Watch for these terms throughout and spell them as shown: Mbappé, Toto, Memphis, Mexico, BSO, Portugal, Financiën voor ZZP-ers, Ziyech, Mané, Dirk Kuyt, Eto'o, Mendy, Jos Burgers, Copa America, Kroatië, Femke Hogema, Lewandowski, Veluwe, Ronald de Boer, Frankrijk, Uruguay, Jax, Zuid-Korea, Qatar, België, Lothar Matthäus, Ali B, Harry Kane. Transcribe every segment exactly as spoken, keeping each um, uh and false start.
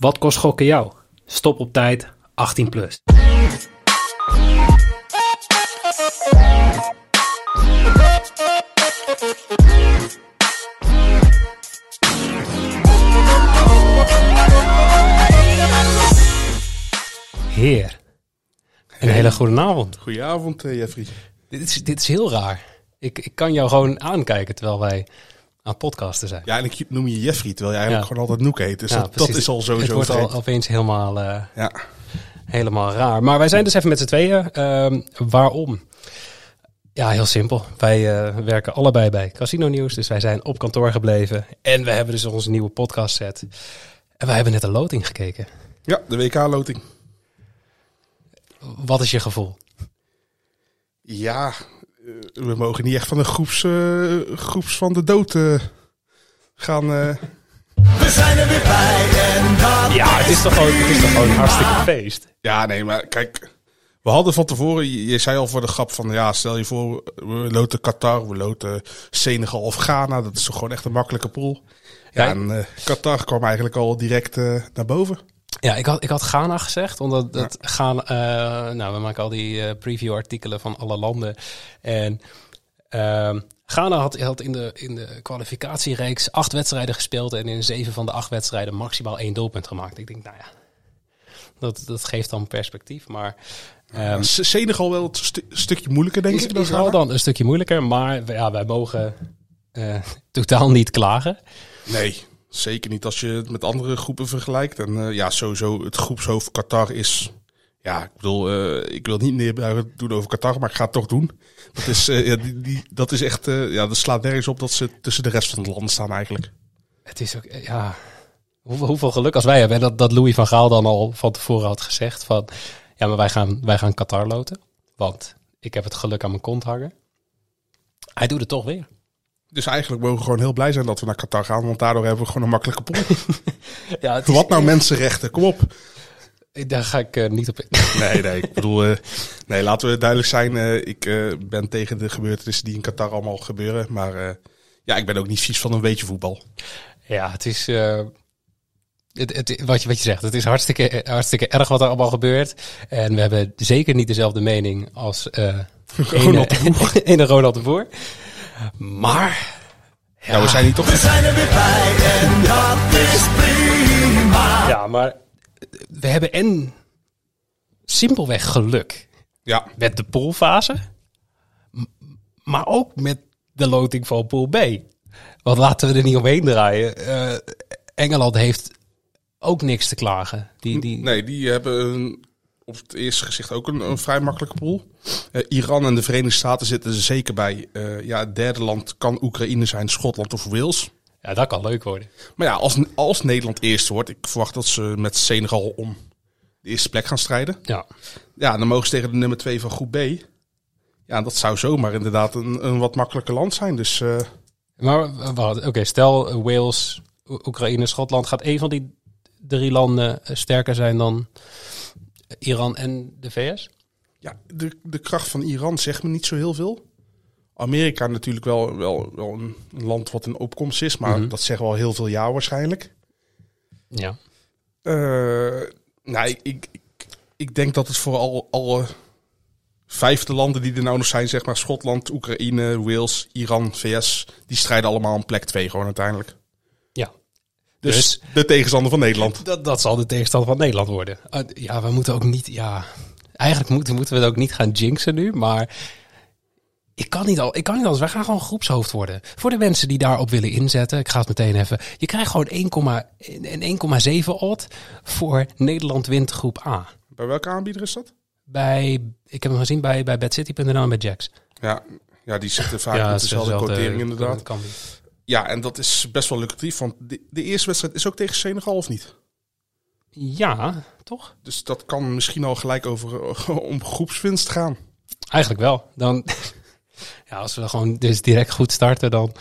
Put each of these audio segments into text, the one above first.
Wat kost gokken jou? Stop op tijd, achttien plus. Heer, een hele goede avond. Goedenavond, Jeffrey. Dit is, dit is heel raar. Ik, ik kan jou gewoon aankijken terwijl wij aan podcasten zijn. Ja, en ik noem je Jeffrey, terwijl je eigenlijk ja. gewoon altijd Noek heet. Dus ja, dat, dat is al sowieso. Het wordt al opeens helemaal, uh, ja. helemaal raar. Maar wij zijn dus even met z'n tweeën. Uh, waarom? Ja, heel simpel. Wij uh, werken allebei bij Casino Nieuws. Dus wij zijn op kantoor gebleven. En we hebben dus onze nieuwe podcast set. En wij hebben net een loting gekeken. Ja, de W K-loting. Wat is je gevoel? Ja, we mogen niet echt van de groeps, uh, groeps van de dood uh, gaan... Uh... We zijn er weer bij en dat... Ja, het is toch gewoon, het is toch gewoon een hartstikke feest. Ja, nee, maar kijk... We hadden van tevoren, je, je zei al voor de grap van... Ja, stel je voor, we loten Qatar, we loten Senegal of Ghana. Dat is toch gewoon echt een makkelijke pool. Ja, ja en uh, Qatar kwam eigenlijk al direct uh, naar boven. Ja, ik had, ik had Ghana gezegd, omdat dat ja. Ghana, uh, nou, we maken al die uh, preview-artikelen van alle landen. En uh, Ghana had, had in de, in de kwalificatiereeks acht wedstrijden gespeeld en in zeven van de acht wedstrijden maximaal één doelpunt gemaakt. Ik denk, nou ja, dat, dat geeft dan perspectief. Maar um, Senegal wel een stu- stukje moeilijker, denk is, ik. Is wel dan een stukje moeilijker, maar ja, wij mogen uh, totaal niet klagen. Nee. Zeker niet als je het met andere groepen vergelijkt. En uh, ja, sowieso het groepshoofd Qatar is... Ja, ik bedoel, uh, ik wil niet neerbuigen doen over Qatar, maar ik ga het toch doen. Dat is, uh, ja, die, die, dat is echt... Uh, ja, dat slaat nergens op dat ze tussen de rest van het land staan eigenlijk. Het is ook... Ja, hoeveel, hoeveel geluk als wij hebben. En dat, dat Louis van Gaal dan al van tevoren had gezegd van... Ja, maar wij gaan, wij gaan Qatar loten. Want ik heb het geluk aan mijn kont hangen. Hij doet het toch weer. Dus eigenlijk mogen we gewoon heel blij zijn dat we naar Qatar gaan, want daardoor hebben we gewoon een makkelijke pool. Ja, het is... Wat nou mensenrechten, kom op. Daar ga ik uh, niet op in. Nee, nee, ik bedoel, uh, nee, laten we duidelijk zijn. Uh, ik uh, ben tegen de gebeurtenissen die in Qatar allemaal gebeuren, maar uh, ja, ik ben ook niet vies van een beetje voetbal. Ja, het is, uh, het, het, wat, je, wat je zegt, het is hartstikke, hartstikke erg wat er allemaal gebeurt. En we hebben zeker niet dezelfde mening als uh, Ronald ene, de Boer. ene Ronald de Boer. Maar... Ja, ja, we zijn niet toch... We zijn er weer bij en dat is prima. Ja, maar we hebben en simpelweg geluk ja. met de poolfase, maar ook met de loting van pool B. Want laten we er niet omheen draaien. Uh, Engeland heeft ook niks te klagen. Die, die... Nee, die hebben... een op het eerste gezicht ook een, een vrij makkelijke pool. Uh, Iran en de Verenigde Staten zitten er zeker bij. Uh, ja, het derde land kan Oekraïne zijn, Schotland of Wales. Ja, dat kan leuk worden. Maar ja, als, als Nederland eerste wordt... Ik verwacht dat ze met Senegal om de eerste plek gaan strijden. Ja. Ja, dan mogen ze tegen de nummer twee van groep B. Ja, dat zou zomaar inderdaad een, een wat makkelijker land zijn. Dus, uh... Maar wat? Oké, okay, stel Wales, Oekraïne, Schotland... Gaat één van die drie landen sterker zijn dan... Iran en de V S? Ja, de, de kracht van Iran zegt me niet zo heel veel. Amerika natuurlijk wel, wel, wel een land wat in opkomst is, maar mm-hmm. dat zeggen we al heel veel jaar waarschijnlijk. Ja. Uh, nou, ik, ik, ik, ik denk dat het voor al, alle vijfde landen die er nou nog zijn, zeg maar Schotland, Oekraïne, Wales, Iran, V S, die strijden allemaal om plek twee gewoon uiteindelijk. Dus, dus de tegenstander van Nederland. Dat, dat zal de tegenstander van Nederland worden. Uh, ja, we moeten ook niet... Ja, eigenlijk moeten, moeten we het ook niet gaan jinxen nu. Maar ik kan niet al, ik kan niet anders. Wij gaan gewoon groepshoofd worden. Voor de mensen die daarop willen inzetten. Ik ga het meteen even. Je krijgt gewoon één komma zeven odd voor Nederland wint groep A. Bij welke aanbieder is dat? Bij, ik heb hem gezien bij, bij bad city punt n l en bij Jax. Ja, ja, die zitten vaak ja, met dezelfde quotering inderdaad. Dat kan niet. Ja, en dat is best wel lucratief, want de, de eerste wedstrijd is ook tegen Senegal, of niet? Ja, toch? Dus dat kan misschien al gelijk over om groepswinst gaan. Eigenlijk wel. Dan, ja, als we gewoon dus direct goed starten, dan...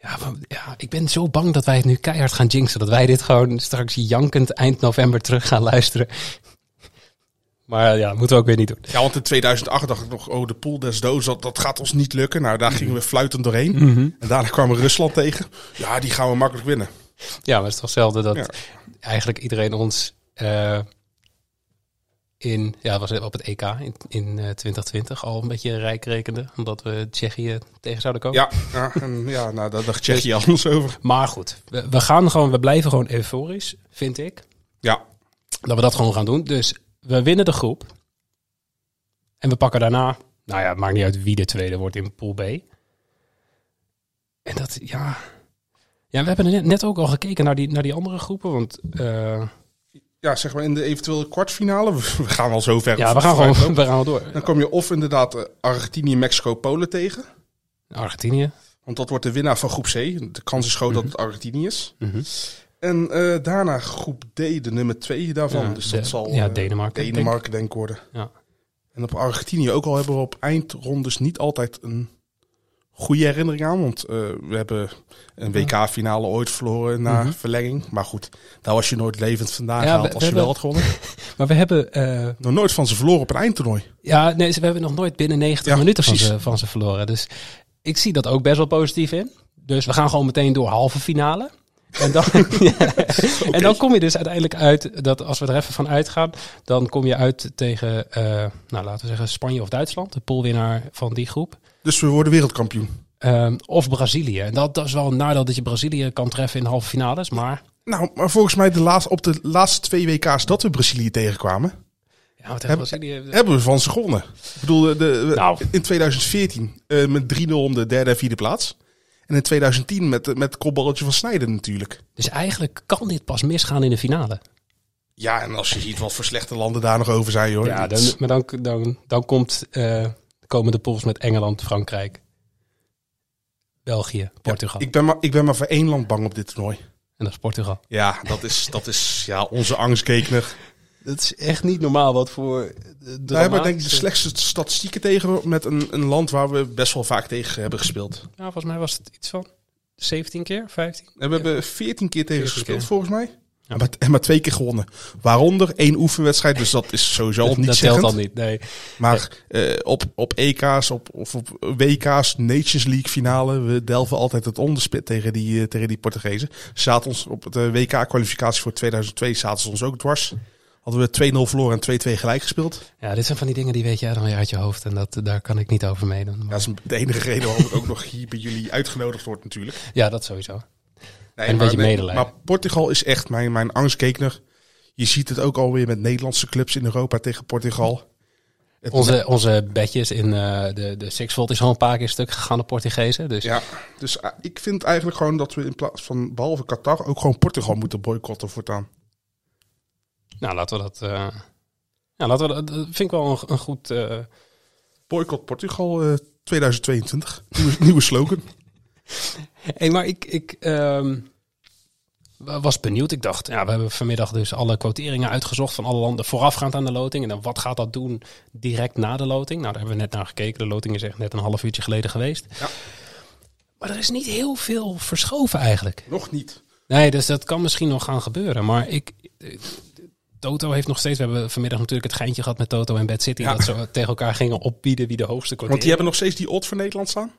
Ja, maar, ja, ik ben zo bang dat wij het nu keihard gaan jinxen. Dat wij dit gewoon straks jankend eind november terug gaan luisteren. Maar ja, dat moeten we ook weer niet doen. Ja, want in tweeduizend acht dacht ik nog, oh, de pool des doods, dat, dat gaat ons niet lukken. Nou, daar gingen we fluitend doorheen. Mm-hmm. En daarna kwamen we Rusland tegen. Ja, die gaan we makkelijk winnen. Ja, maar het is toch hetzelfde dat ja. eigenlijk iedereen ons uh, in, ja, was op het E K in, in uh, twintig twintig al een beetje rijk rekende. Omdat we Tsjechië tegen zouden komen. Ja, ja, en, ja nou, daar dacht Tsjechië dus, anders over. Maar goed, we, we gaan gewoon, we blijven gewoon euforisch, vind ik. Ja. Dat we dat gewoon gaan doen. Dus we winnen de groep. En we pakken daarna, nou ja, het maakt niet uit wie de tweede wordt in pool B. En dat, ja... Ja, we hebben net, net ook al gekeken naar die, naar die andere groepen, want... Uh... Ja, zeg maar in de eventuele kwartfinale, we gaan al zo ver. Ja, we gaan gewoon we gaan al door. Dan kom je of inderdaad Argentinië, Mexico, Polen tegen. Argentinië. Want dat wordt de winnaar van groep C. De kans is groot mm-hmm. dat het Argentinië is. Mm-hmm. En uh, daarna groep D, de nummer twee daarvan. Ja, dus de, dat zal ja, Denemarken, uh, Denemarken denk ik worden. Ja. En op Argentinië ook al hebben we op eindrondes niet altijd een... goede herinnering aan, want uh, we hebben een W K-finale ooit verloren na mm-hmm. verlenging. Maar goed, daar was je nooit levend vandaan ja, gehaald als we je hebben, wel had gewonnen. Maar we hebben... Uh, nog nooit van ze verloren op een eindtoernooi. Ja, nee, we hebben nog nooit binnen negentig ja, minuten van ze, van ze verloren. Dus ik zie dat ook best wel positief in. Dus we gaan gewoon meteen door halve finale. En dan, ja. okay. en dan kom je dus uiteindelijk uit, dat als we er even van uitgaan, dan kom je uit tegen, uh, nou laten we zeggen, Spanje of Duitsland. De poolwinnaar van die groep. Dus we worden wereldkampioen. Um, of Brazilië. En dat, dat is wel een nadeel dat je Brazilië kan treffen in de halve finales, maar... Nou, maar volgens mij de laatste, op de laatste twee W K's dat we Brazilië tegenkwamen... Ja, wat hebben, Brazilië... hebben we van ze gewonnen. Ik bedoel, de, de, nou. in tweeduizend veertien uh, met drie nul om de derde en vierde plaats. En in tweeduizend tien met met het kopballetje van Sneijder natuurlijk. Dus eigenlijk kan dit pas misgaan in de finale. Ja, en als je ziet wat voor slechte landen daar nog over zijn, hoor. Ja, dan, maar dan, dan, dan komt... Uh, komen de pools met Engeland, Frankrijk, België, Portugal. Ja, ik ben maar, ik ben maar voor één land bang op dit toernooi. En dat is Portugal. Ja, dat is, dat is ja, onze angstkekener. Dat is echt niet normaal wat voor... Wij hebben denk ik de slechtste statistieken tegen met een, een land waar we best wel vaak tegen hebben gespeeld. Ja, volgens mij was het iets van zeventien keer, vijftien. En we ja. hebben veertien keer tegen gespeeld keer. volgens mij. Ja. Maar, en maar twee keer gewonnen. Waaronder één oefenwedstrijd. Dus dat is sowieso al niet zeggend. Dat telt al niet, nee. Maar nee. Uh, op, op E K's op, of op W K's, Nations League finale... we delven altijd het onderspit tegen die, uh, tegen die Portugezen. Zaten ons op de W K-kwalificatie voor tweeduizend twee zaten ze ons ook dwars. Hadden we twee nul verloren en twee twee gelijk gespeeld. Ja, dit zijn van die dingen die weet jij dan weer uit je hoofd. En dat, daar kan ik niet over meedoen. Maar... Ja, dat is de enige reden waarom ik ook nog hier bij jullie uitgenodigd word natuurlijk. Ja, dat sowieso. Nee, en maar, nee, maar Portugal is echt mijn, mijn angstkekener. Je ziet het ook alweer met Nederlandse clubs in Europa tegen Portugal. Het onze, onze bedjes in uh, de, de Sixfold is al een paar keer stuk gegaan op Portugezen. Dus, ja, dus uh, ik vind eigenlijk gewoon dat we in plaats van behalve Qatar ook gewoon Portugal moeten boycotten voortaan. Nou, laten we dat... Uh, ja, laten we dat, dat vind ik wel een, een goed... Uh... Boycott Portugal uh, tweeduizend tweeëntwintig. Nieuwe, nieuwe slogan. Hey, maar ik, ik um, was benieuwd. Ik dacht, ja, we hebben vanmiddag dus alle quoteringen uitgezocht van alle landen voorafgaand aan de loting. En dan wat gaat dat doen direct na de loting? Nou, daar hebben we net naar gekeken. De loting is echt net een half uurtje geleden geweest. Ja. Maar er is niet heel veel verschoven eigenlijk. Nog niet. Nee, dus dat kan misschien nog gaan gebeuren. Maar ik, Toto heeft nog steeds... We hebben vanmiddag natuurlijk het geintje gehad met Toto en Bad City. Ja. Dat ze tegen elkaar gingen opbieden wie de hoogste quotering. Want die hebben nog steeds die odd voor Nederland staan?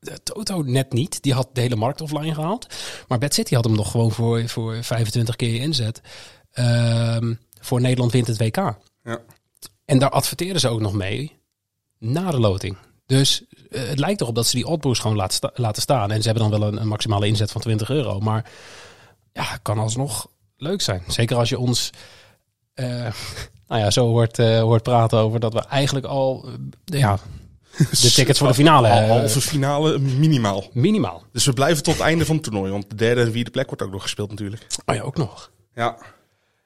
De Toto net niet. Die had de hele markt offline gehaald. Maar Bad City had hem nog gewoon voor, voor vijfentwintig keer inzet. Um, voor Nederland wint het W K. Ja. En daar adverteerden ze ook nog mee na de loting. Dus uh, het lijkt erop dat ze die oddboost gewoon laat sta- laten staan. En ze hebben dan wel een, een maximale inzet van twintig euro. Maar ja, kan alsnog leuk zijn. Zeker als je ons... Uh, nou ja, zo hoort, uh, hoort praten over dat we eigenlijk al... Uh, ja... De tickets voor de finale. Halve finale minimaal. Minimaal. Dus we blijven tot het einde van het toernooi. Want de derde en vierde plek wordt ook nog gespeeld natuurlijk. Oh ja, ook nog. Ja.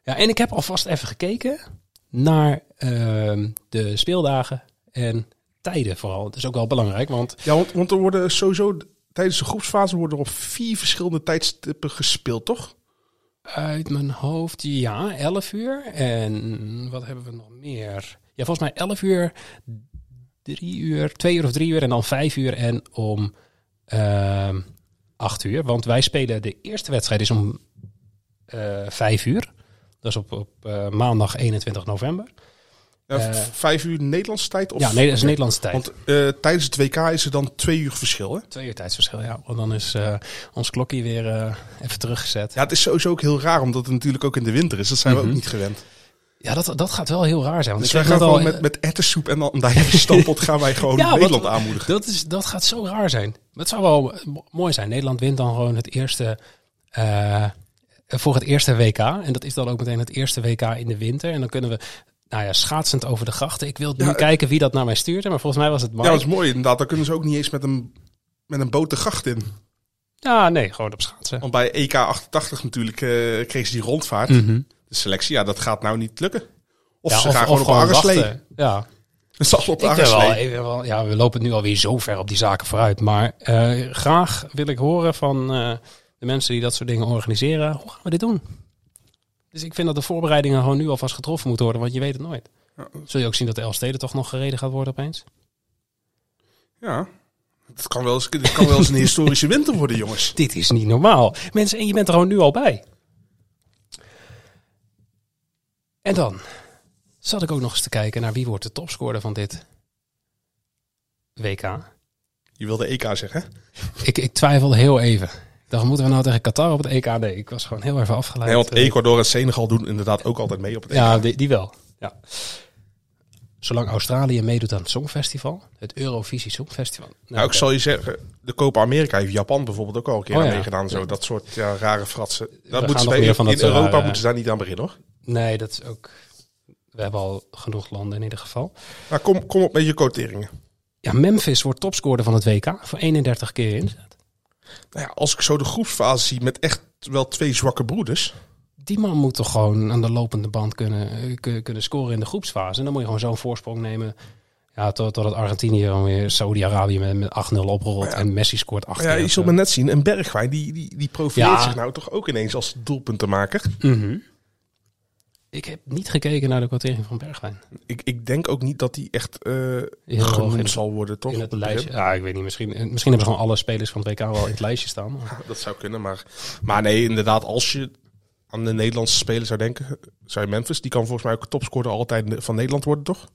Ja, en ik heb alvast even gekeken naar uh, de speeldagen en tijden vooral. Dat is ook wel belangrijk. Want... Ja, want, want er worden sowieso tijdens de groepsfase worden er op vier verschillende tijdstippen gespeeld, toch? Uit mijn hoofd, ja. elf uur. En wat hebben we nog meer? Ja, volgens mij elf uur... Drie uur, twee uur of drie uur en dan vijf uur en om uh, acht uur. Want wij spelen, de eerste wedstrijd is om uh, vijf uur. Dat is op, op uh, maandag eenentwintig november. Ja, vijf uur Nederlandse tijd? Of? Ja, nee, dat is Nederlandse tijd. Want uh, tijdens het W K is er dan twee uur verschil, hè? Twee uur tijdsverschil, ja. Want dan is uh, ons klokje weer uh, even teruggezet. Ja, het is sowieso ook heel raar, omdat het natuurlijk ook in de winter is. Dat zijn mm-hmm. we ook niet gewend. Ja, dat, dat gaat wel heel raar zijn. Want dus ik wij gaan gewoon al... met, met ertessoep en dan daar even stampot gaan wij gewoon ja, Nederland wat, aanmoedigen. Dat, is, dat gaat zo raar zijn. Maar het zou wel mooi zijn. Nederland wint dan gewoon het eerste... Uh, voor het eerste W K. En dat is dan ook meteen het eerste W K in de winter. En dan kunnen we... Nou ja, schaatsend over de grachten. Ik wil nu ja, kijken wie dat naar mij stuurde, maar volgens mij was het Mark. Ja, dat is mooi inderdaad. Dan kunnen ze ook niet eens met een, met een boot de gracht in. Ja, nee, gewoon op schaatsen. Want bij E K achtentachtig natuurlijk uh, kreeg ze die rondvaart. Mm-hmm. De selectie, ja, dat gaat nou niet lukken. Of ja, ze of, gaan of gewoon of op een ja. op ik wel, wel, ja, we lopen nu alweer zo ver op die zaken vooruit. Maar uh, graag wil ik horen van uh, de mensen die dat soort dingen organiseren. Hoe gaan we dit doen? Dus ik vind dat de voorbereidingen gewoon nu alvast getroffen moeten worden, want je weet het nooit. Ja. Zul je ook zien dat de Elfsteden toch nog gereden gaat worden opeens? Ja, het kan wel eens, het kan wel eens een historische winter worden, jongens. Dit is niet normaal. Mensen, en je bent er gewoon nu al bij. En dan zat ik ook nog eens te kijken naar wie wordt de topscorer van dit W K. Je wilde E K zeggen? Ik, ik twijfelde heel even. Dan moeten we nou tegen Qatar op het E K? Nee, ik was gewoon heel even afgeleid. Nee, want Ecuador en Senegal doen inderdaad ook altijd mee op het E K. Ja, die, die wel. Ja. Zolang Australië meedoet aan het Songfestival, het Eurovisie Songfestival. Nou, nou, ik zal je zeggen, de Copa America heeft Japan bijvoorbeeld ook al een keer oh, aan ja. meegedaan. Zo, ja. Dat soort ja, rare fratsen. Dat moeten ze in, van in Europa rare... moeten ze daar niet aan beginnen, hoor. Nee, dat is ook... We hebben al genoeg landen in ieder geval. Nou, kom, kom op met je quoteringen. Ja, Memphis wordt topscorer van het W K voor eenendertig keer inzet. Nou ja, als ik zo de groepsfase zie met echt wel twee zwakke broeders. Die man moet toch gewoon aan de lopende band kunnen, kunnen scoren in de groepsfase. En dan moet je gewoon zo'n voorsprong nemen. Ja, tot, totdat Argentinië weer Saudi-Arabië met, met acht nul oprolt. Ja. En Messi scoort acht nul. Ja, je zult me net zien. En Bergwijn, die, die, die profileert ja. zich nou toch ook ineens als doelpuntenmaker. Mm-hmm. Ik heb niet gekeken naar de quotering van Bergwijn. Ik, ik denk ook niet dat die echt uh, genoemd zal worden, toch? In het lijstje. Ja, ik weet niet. Misschien, misschien hebben ze gewoon alle spelers van het W K wel in het lijstje staan. Maar. Dat zou kunnen, maar... Maar nee, inderdaad, als je aan de Nederlandse speler zou denken... Zou je Memphis, die kan volgens mij ook topscorer altijd van Nederland worden, toch?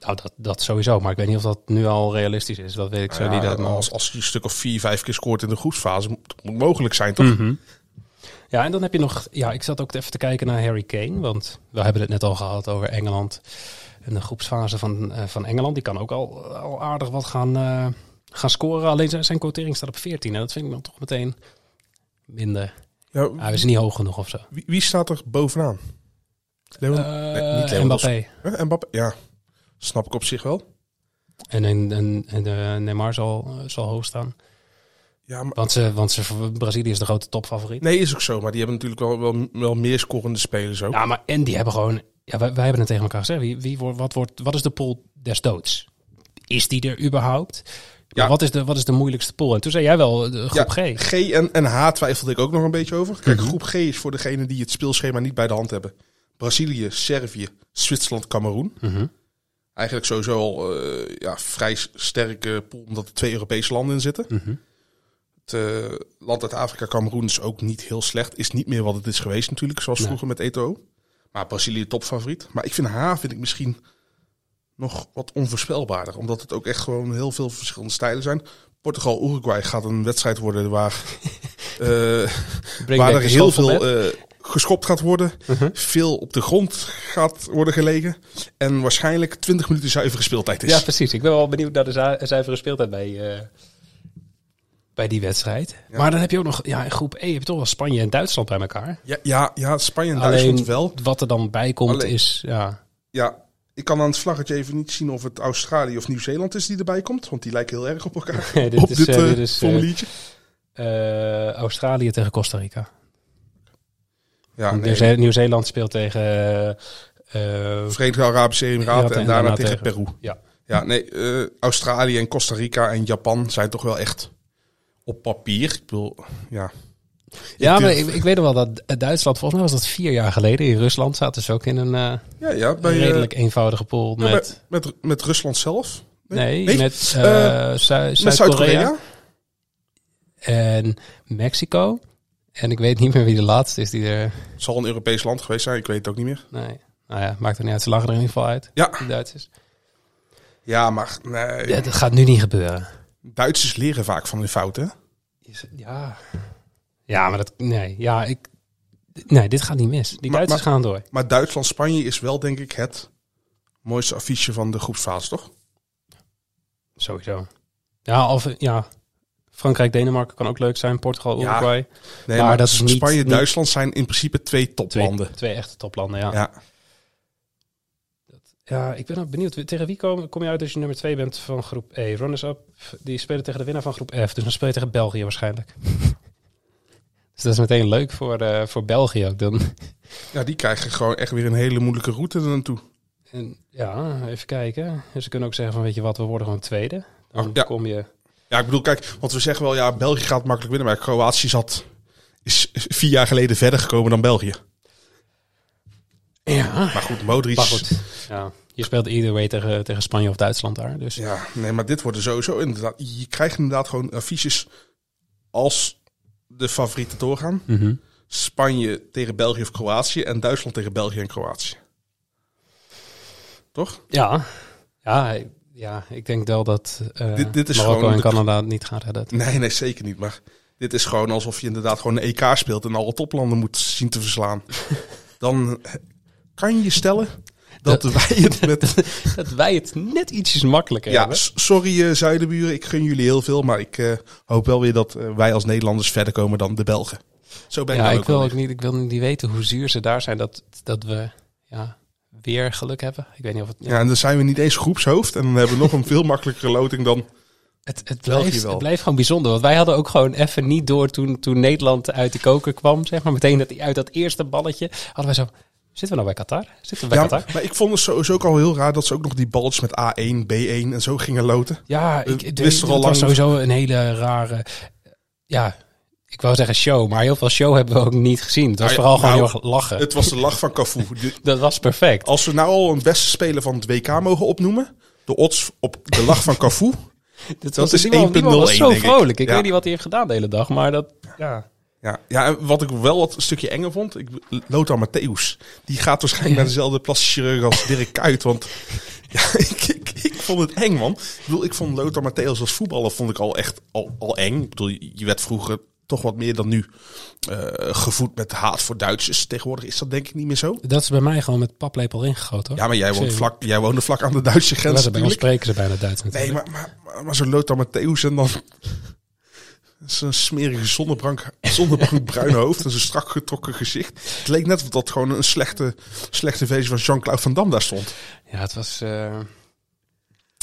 Nou, dat, dat sowieso. Maar ik weet niet of dat nu al realistisch is. Dat weet ik zo ja, niet. Dat als, als je een stuk of vier, vijf keer scoort in de groepsfase... Moet, moet mogelijk zijn, toch? Mm-hmm. Ja, en dan heb je nog... Ja, ik zat ook even te kijken naar Harry Kane. Want we hebben het net al gehad over Engeland. En de groepsfase van, uh, van Engeland. Die kan ook al, al aardig wat gaan, uh, gaan scoren. Alleen zijn, zijn quotering staat op veertien. En dat vind ik dan toch meteen minder. Ja, Hij ah, is niet hoog genoeg of zo. Wie, wie staat er bovenaan? Leon? Uh, nee, niet Leon, Mbappé. Huh? Mbappé, ja. Snap ik op zich wel. En, en, en, en uh, Neymar zal, zal hoog staan. Ja, maar... Want, ze, want ze, Brazilië is de grote topfavoriet. Nee, is ook zo. Maar die hebben natuurlijk wel, wel, wel meer scorende spelers ook. Ja, maar en die hebben gewoon... Ja, wij, wij hebben het tegen elkaar gezegd. Wie, wie, wat, wordt, wat is de pool des doods? Is die er überhaupt? Ja. Maar wat, is de, wat is de moeilijkste pool? En toen zei jij wel de groep ja, G. G en, en H twijfelde ik ook nog een beetje over. Kijk, groep G is voor degenen die het speelschema niet bij de hand hebben. Brazilië, Servië, Zwitserland, Kameroen. Uh-huh. Eigenlijk sowieso al uh, ja, vrij sterke pool, omdat er twee Europese landen in zitten. Uh-huh. Het uh, land uit Afrika, Kameroen, is ook niet heel slecht. Is niet meer wat het is geweest natuurlijk, zoals nee. vroeger met Eto'o. Maar Brazilië topfavoriet. Maar ik vind H vind ik misschien nog wat onvoorspelbaarder. Omdat het ook echt gewoon heel veel verschillende stijlen zijn. Portugal, Uruguay gaat een wedstrijd worden waar, uh, waar er heel veel uh, geschopt gaat worden. Uh-huh. Veel op de grond gaat worden gelegen. En waarschijnlijk twintig minuten zuivere speeltijd is. Ja, precies. Ik ben wel benieuwd naar de zu- zuivere speeltijd bij... Uh... Bij die wedstrijd. Ja. Maar dan heb je ook nog... Ja, in groep E heb je toch wel Spanje en Duitsland bij elkaar. Ja, ja, ja Spanje en Duitsland Alleen, wel. Wat er dan bij komt Alleen, is... Ja. ja, ik kan aan het vlaggetje even niet zien of het Australië of Nieuw-Zeeland is die erbij komt. Want die lijken heel erg op elkaar. Nee, dit op is, dit, uh, dit is, formuliertje. Uh, uh, Australië tegen Costa Rica. Ja, nee. Nieuw-Ze- Nieuw-Zeeland speelt tegen... Uh, Verenigde Arabische Emiraten en, en daarna tegen, tegen Peru. Ja, ja nee. Uh, Australië en Costa Rica en Japan zijn toch wel echt... Op papier, ik bedoel, ja. Ik ja, maar ik, ik weet wel dat Duitsland, volgens mij was dat vier jaar geleden in Rusland, zaten ze ook in een, uh, ja, ja, bij, een redelijk uh, eenvoudige pool. Ja, met, met, met Rusland zelf? Nee, nee, nee. met uh, uh, Zuid- met Zuid-Korea. En Mexico. En ik weet niet meer wie de laatste is die er... Het zal een Europees land geweest zijn, ik weet het ook niet meer. Nee, Nou ja, maakt er niet uit. Ze lachen er in ieder geval uit. Ja. De Duitsers. Ja, maar nee. Ja, dat gaat nu niet gebeuren. Duitsers leren vaak van hun fouten. Ja. Ja, maar dat... Nee, ja, ik... Nee, dit gaat niet mis. Die maar, Duitsers maar, gaan door. Maar Duitsland-Spanje is wel, denk ik, het mooiste affiche van de groepsfase, toch? Sowieso. Ja, of, ja. Frankrijk-Denemarken kan ook leuk zijn. Portugal, Uruguay. Ja. Nee, maar, maar dat is niet... Spanje-Duitsland zijn in principe twee toplanden. Twee, twee echte toplanden, ja. Ja. Ja, ik ben ook benieuwd. Tegen wie kom, kom je uit als je nummer twee bent van groep E? Runners-up, die spelen tegen de winnaar van groep F. Dus dan speel je tegen België waarschijnlijk. Dus dat is meteen leuk voor, uh, voor België ook dan. Ja, die krijgen gewoon echt weer een hele moeilijke route er naartoe. En, ja, even kijken. Dus ze kunnen ook zeggen van, weet je wat, we worden gewoon tweede. Dan oh, ja. kom je... Ja, ik bedoel, kijk, want we zeggen wel, ja, België gaat makkelijk winnen. Maar Kroatië zat, is vier jaar geleden verder gekomen dan België. Ja. Maar goed, Modric... Maar goed, ja. Je speelt either way tegen, tegen Spanje of Duitsland daar. Dus. Ja, nee, maar dit wordt er sowieso inderdaad... Je krijgt inderdaad gewoon affiches als de favorieten doorgaan. Mm-hmm. Spanje tegen België of Kroatië en Duitsland tegen België en Kroatië. Toch? Ja, ja, ja ik denk wel dat uh, dit, dit is Marokko en de... Canada niet gaan redden. Nee, nee, zeker niet. Maar dit is gewoon alsof je inderdaad gewoon een E K speelt... en alle toplanden moet zien te verslaan. Dan... Kan je stellen dat, dat, wij het met... dat wij het net ietsjes makkelijker ja, hebben? Ja, sorry uh, Zuiderburen, ik gun jullie heel veel. Maar ik uh, hoop wel weer dat uh, wij als Nederlanders verder komen dan de Belgen. Zo ben ik ja, ik wil ook niet, ik wil niet weten hoe zuur ze daar zijn dat, dat we ja, weer geluk hebben. Ik weet niet of het, ja. ja, en dan zijn we niet eens groepshoofd. En dan hebben we nog een veel makkelijkere loting dan... Het, het, blijft, het blijft gewoon bijzonder. Want wij hadden ook gewoon even niet door toen, toen Nederland uit de koker kwam. Zeg maar meteen dat, uit dat eerste balletje hadden wij zo... Zitten we nou bij Qatar? Zitten we bij ja, Qatar? Maar ik vond het sowieso ook al heel raar dat ze ook nog die balletjes met A één, B één en zo gingen loten. Ja, ik wist dus, er al lang. Sowieso een hele rare, ja, ik wou zeggen show, maar heel veel show hebben we ook niet gezien. Het was maar, vooral nou, gewoon heel erg lachen. Het was de lach van Cafu. Dat was perfect. Als we nou al een beste speler van het W K mogen opnoemen, de odds op de lach van Cafu, dat, dat is één punt nul één. Die was zo vrolijk. Ik ja. weet niet wat hij heeft gedaan de hele dag, maar dat, ja. Ja, ja, en wat ik wel wat een stukje enger vond, ik, Lothar Matthäus, die gaat waarschijnlijk naar dezelfde plastic chirurg als Dirk Kuyt, want ja, ik, ik, ik vond het eng, man. Ik bedoel, ik vond Lothar Matthäus als voetballer vond ik al echt al, al eng. Ik bedoel, je werd vroeger toch wat meer dan nu uh, gevoed met haat voor Duitsers. Tegenwoordig is dat denk ik niet meer zo. Dat is bij mij gewoon met paplepel ingegoten, hoor. Ja, maar jij, woont vlak, jij woonde vlak aan de Duitse grens. Ja, bij ons spreken ze bijna Duits natuurlijk. Nee, maar, maar, maar, maar zo'n Lothar Matthäus en dan... Zo'n smerige zonnebrand, zonnebrand bruin hoofd en zo'n strak getrokken gezicht. Het leek net of dat gewoon een slechte, slechte versie van Jean-Claude Van Damme daar stond. Ja, het was uh,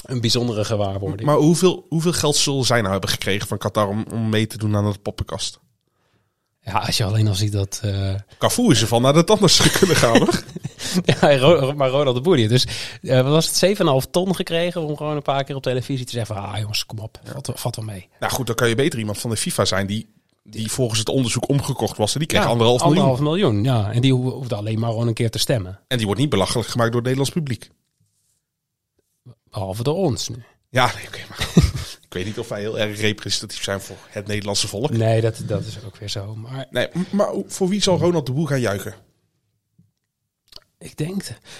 een bijzondere gewaarwording. Maar hoeveel, hoeveel geld zullen zij nou hebben gekregen van Qatar om, om mee te doen aan de poppenkast? Ja, als je alleen al ziet dat... Uh... Cafu is ervan naar de tandarts kunnen gaan, hoor. Ja, maar Ronald de Boer. Dus uh, wat was het, zeven komma vijf ton gekregen om gewoon een paar keer op televisie te zeggen van, ah jongens, kom op, vat, vat wel mee. Nou goed, dan kan je beter iemand van de FIFA zijn die, die volgens het onderzoek omgekocht was. En die kreeg ja, anderhalf, anderhalf miljoen. Anderhalf miljoen, ja. En die hoefde alleen maar gewoon een keer te stemmen. En die wordt niet belachelijk gemaakt door het Nederlands publiek. Behalve door ons nu. Ja, nee, oké, maar... Ik weet niet of wij heel erg representatief zijn voor het Nederlandse volk. Nee, dat, dat is ook weer zo. Maar... Nee, maar voor wie zal Ronald de Boer gaan juichen? Ik denk,